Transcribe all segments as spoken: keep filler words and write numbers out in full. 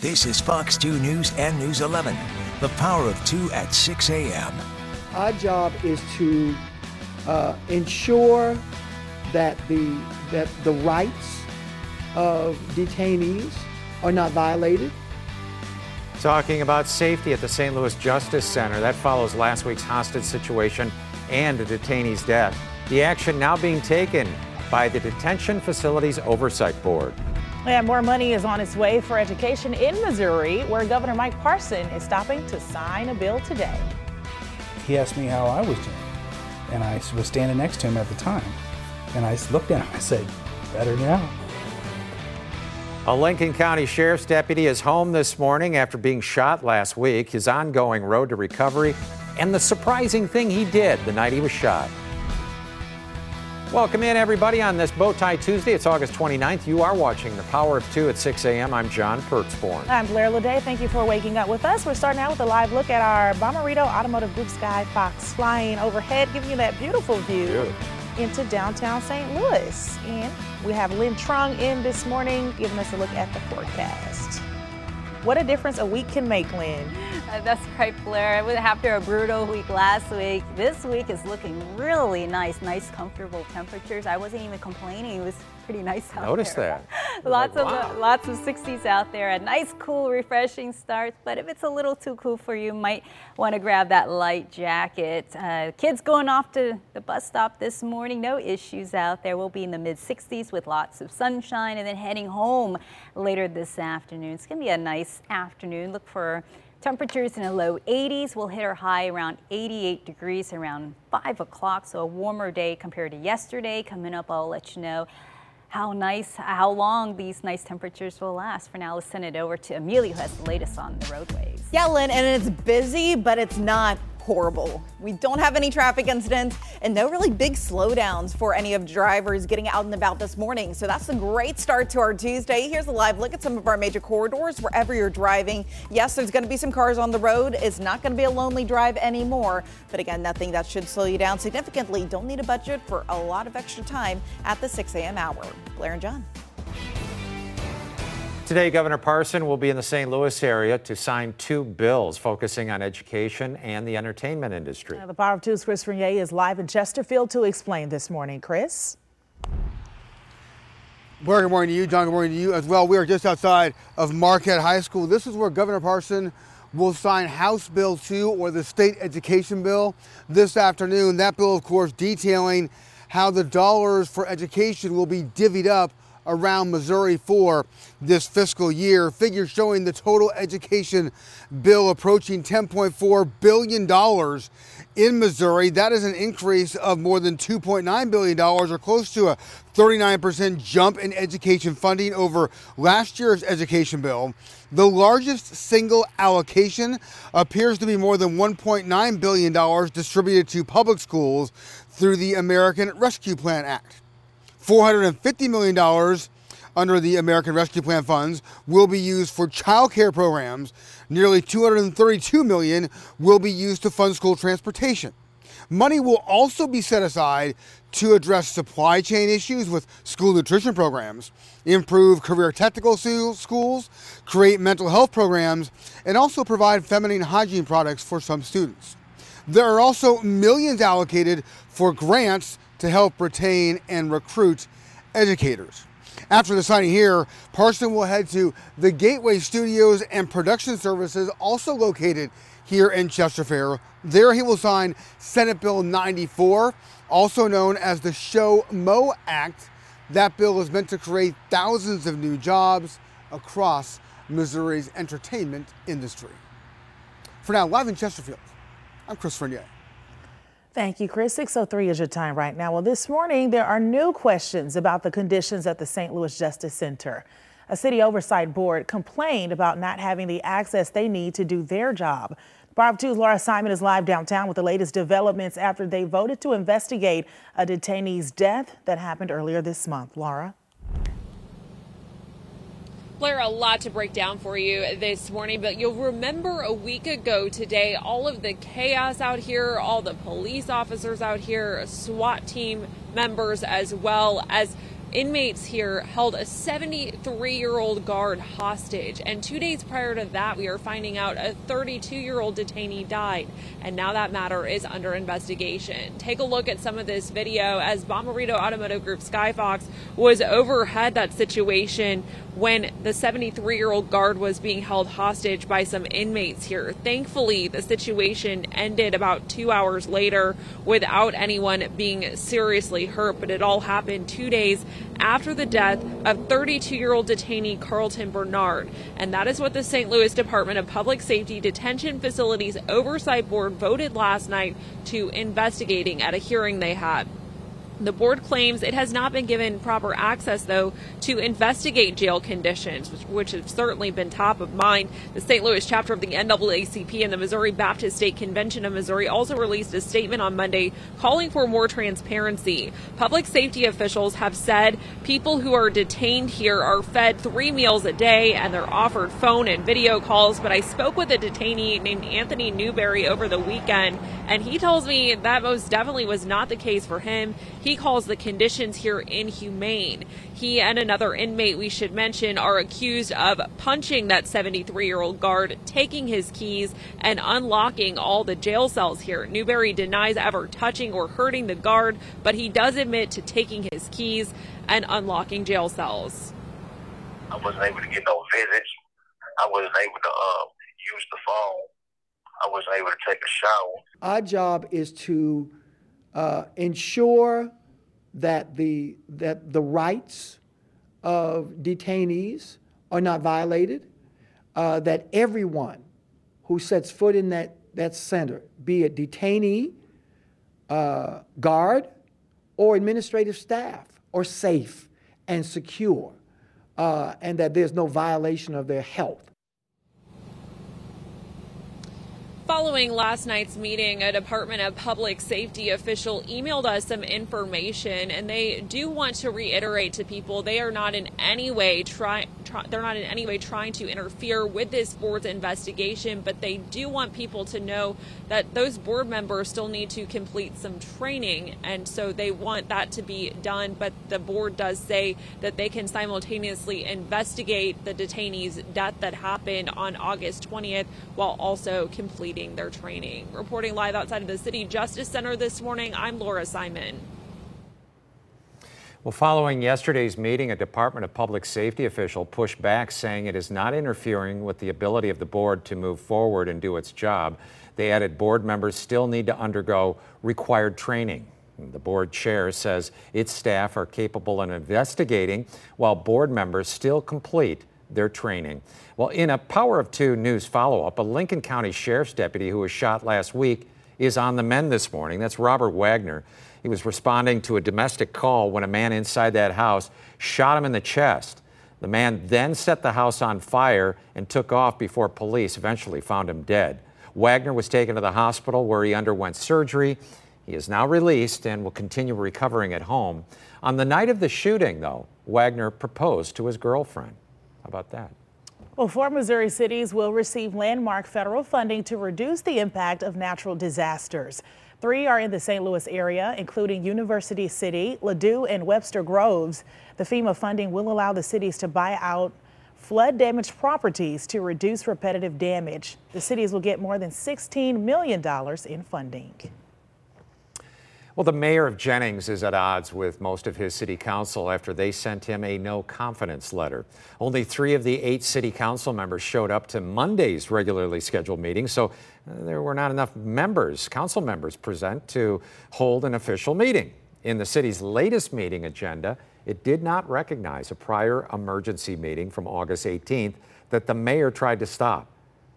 This is Fox two News and News eleven, the power of two at six a.m. Our job is to uh, ensure that the that the rights of detainees are not violated. Talking about safety at the Saint Louis Justice Center, that follows last week's hostage situation and the detainee's death. The action now being taken by the Detention Facilities Oversight Board. And more money is on its way for education in Missouri, where Governor Mike Parson is stopping to sign a bill today. He asked me how I was doing, and I was standing next to him at the time. And I looked at him and I said, better now. A Lincoln County Sheriff's deputy is home this morning after being shot last week, his ongoing road to recovery, and the surprising thing he did the night he was shot. Welcome in, everybody, on this Bowtie Tuesday. It's August twenty-ninth. You are watching The Power of Two at six a m. I'm John Pertzborn. I'm Blair Lede. Thank you for waking up with us. We're starting out with a live look at our Bommarito Automotive Group Sky Fox flying overhead, giving you that beautiful view Beautiful. into downtown Saint Louis. And we have Lynn Trung in this morning, giving us a look at the forecast. What a difference a week can make, Lynn. Uh, that's right, Blair. After a brutal week last week, this week is looking really nice. Nice, comfortable temperatures. I wasn't even complaining. It was pretty nice out Notice there. Notice that. lots like, wow. of lots of sixties out there. A nice, cool, refreshing start. But if it's a little too cool for you, you might want to grab that light jacket. Uh, kids going off to the bus stop this morning. No issues out there. We'll be in the mid sixties with lots of sunshine, and then heading home later this afternoon. It's going to be a nice afternoon. Look for temperatures in the low eighties. We'll hit our high around eighty-eight degrees around five o'clock, so a warmer day compared to yesterday. Coming up, I'll let you know how nice, how long these nice temperatures will last. For now, let's send it over to Amelia, who has the latest on the roadways. Yeah, Lynn, and it's busy, but it's not horrible. We don't have any traffic incidents and no really big slowdowns for any of drivers getting out and about this morning. So that's a great start to our Tuesday. Here's a live look at some of our major corridors wherever you're driving. Yes, there's going to be some cars on the road. It's not going to be a lonely drive anymore. But again, nothing that should slow you down significantly. Don't need a budget for a lot of extra time at the six a m hour. Blair and John. Today, Governor Parson will be in the Saint Louis area to sign two bills focusing on education and the entertainment industry. Now, the Power of Two's Chris Frenier is live in Chesterfield to explain this morning. Chris? Blair, good morning to you. John, good morning to you as well. We are just outside of Marquette High School. This is where Governor Parson will sign House Bill two, or the state education bill, this afternoon. That bill, of course, detailing how the dollars for education will be divvied up around Missouri for this fiscal year. Figures showing the total education bill approaching ten point four billion dollars in Missouri. That is an increase of more than two point nine billion dollars, or close to a thirty-nine percent jump in education funding over last year's education bill. The largest single allocation appears to be more than one point nine billion dollars distributed to public schools through the American Rescue Plan Act. four hundred fifty million dollars under the American Rescue Plan funds will be used for child care programs. Nearly two hundred thirty-two million dollars will be used to fund school transportation. Money will also be set aside to address supply chain issues with school nutrition programs, improve career technical schools, create mental health programs, and also provide feminine hygiene products for some students. There are also millions allocated for grants to help retain and recruit educators. After the signing here, Parson will head to the Gateway Studios and Production Services, also located here in Chesterfield. There he will sign Senate Bill ninety-four, also known as the Show Mo Act. That bill is meant to create thousands of new jobs across Missouri's entertainment industry. For now, live in Chesterfield, I'm Chris Rene. Thank you, Chris. six oh three is your time right now. Well, this morning, there are new questions about the conditions at the Saint Louis Justice Center. A city oversight board complained about not having the access they need to do their job. five two's Laura Simon is live downtown with the latest developments after they voted to investigate a detainee's death that happened earlier this month. Laura. Blair, a lot to break down for you this morning, but you'll remember a week ago today, all of the chaos out here, all the police officers out here, SWAT team members, as well as inmates here held a seventy-three-year-old guard hostage. And two days prior to that, we are finding out a thirty-two-year-old detainee died. And now that matter is under investigation. Take a look at some of this video as Bommarito Automotive Group Skyfox was overhead that situation when the seventy-three-year-old guard was being held hostage by some inmates here. Thankfully, the situation ended about two hours later without anyone being seriously hurt, but it all happened two days after the death of thirty-two-year-old detainee Carlton Bernard. And that is what the Saint Louis Department of Public Safety Detention Facilities Oversight Board voted last night to investigating at a hearing they had. The board claims it has not been given proper access, though, to investigate jail conditions, which, which have certainly been top of mind. The Saint Louis chapter of the N double A C P and the Missouri Baptist State Convention of Missouri also released a statement on Monday calling for more transparency. Public safety officials have said people who are detained here are fed three meals a day and they're offered phone and video calls. But I spoke with a detainee named Anthony Newberry over the weekend, and he tells me that most definitely was not the case for him. He He calls the conditions here inhumane. He and another inmate, we should mention, are accused of punching that seventy-three-year-old guard, taking his keys, and unlocking all the jail cells here. Newberry denies ever touching or hurting the guard, but he does admit to taking his keys and unlocking jail cells. I wasn't able to get no visits. I wasn't able to uh, use the phone. I wasn't able to take a shower. Our job is to uh, ensure that the that the rights of detainees are not violated, uh, that everyone who sets foot in that, that center, be it detainee, uh, guard, or administrative staff, are safe and secure, uh, and that there's no violation of their health. Following last night's meeting, a Department of Public Safety official emailed us some information, and they do want to reiterate to people they are not in any way try, try they're not in any way trying to interfere with this board's investigation, but they do want people to know that those board members still need to complete some training, and so they want that to be done. But the board does say that they can simultaneously investigate the detainee's death that happened on August twentieth while also completing their training. Reporting live outside of the City Justice Center this morning, I'm Laura Simon. Well, following yesterday's meeting, a Department of Public Safety official pushed back, saying it is not interfering with the ability of the board to move forward and do its job. They added board members still need to undergo required training. The board chair says its staff are capable of investigating while board members still complete their training. Well, in a Power of Two news follow-up, a Lincoln County Sheriff's deputy who was shot last week is on the mend this morning. That's Robert Wagner. He was responding to a domestic call when a man inside that house shot him in the chest. The man then set the house on fire and took off before police eventually found him dead. Wagner was taken to the hospital where he underwent surgery. He is now released and will continue recovering at home. On the night of the shooting, though, Wagner proposed to his girlfriend. How about that? Well, four Missouri cities will receive landmark federal funding to reduce the impact of natural disasters. Three are in the Saint Louis area, including University City, Ladue, and Webster Groves. The FEMA funding will allow the cities to buy out flood-damaged properties to reduce repetitive damage. The cities will get more than sixteen million dollars in funding. Well, the mayor of Jennings is at odds with most of his city council after they sent him a no-confidence letter. Only three of the eight city council members showed up to Monday's regularly scheduled meeting, so there were not enough members, council members present to hold an official meeting. In the city's latest meeting agenda, it did not recognize a prior emergency meeting from August eighteenth that the mayor tried to stop.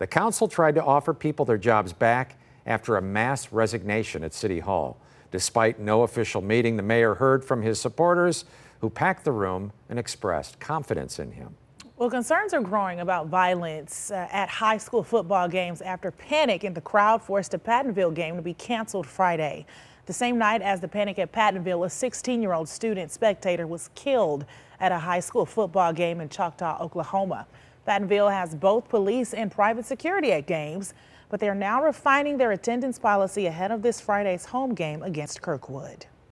The council tried to offer people their jobs back after a mass resignation at City Hall. Despite no official meeting, the mayor heard from his supporters who packed the room and expressed confidence in him. Well, concerns are growing about violence uh, at high school football games after panic in the crowd forced a Pattonville game to be canceled Friday. The same night as the panic at Pattonville, a sixteen-year-old student spectator was killed at a high school football game in Choctaw, Oklahoma. Pattonville has both police and private security at games, but they're now refining their attendance policy ahead of this Friday's home game against Kirkwood.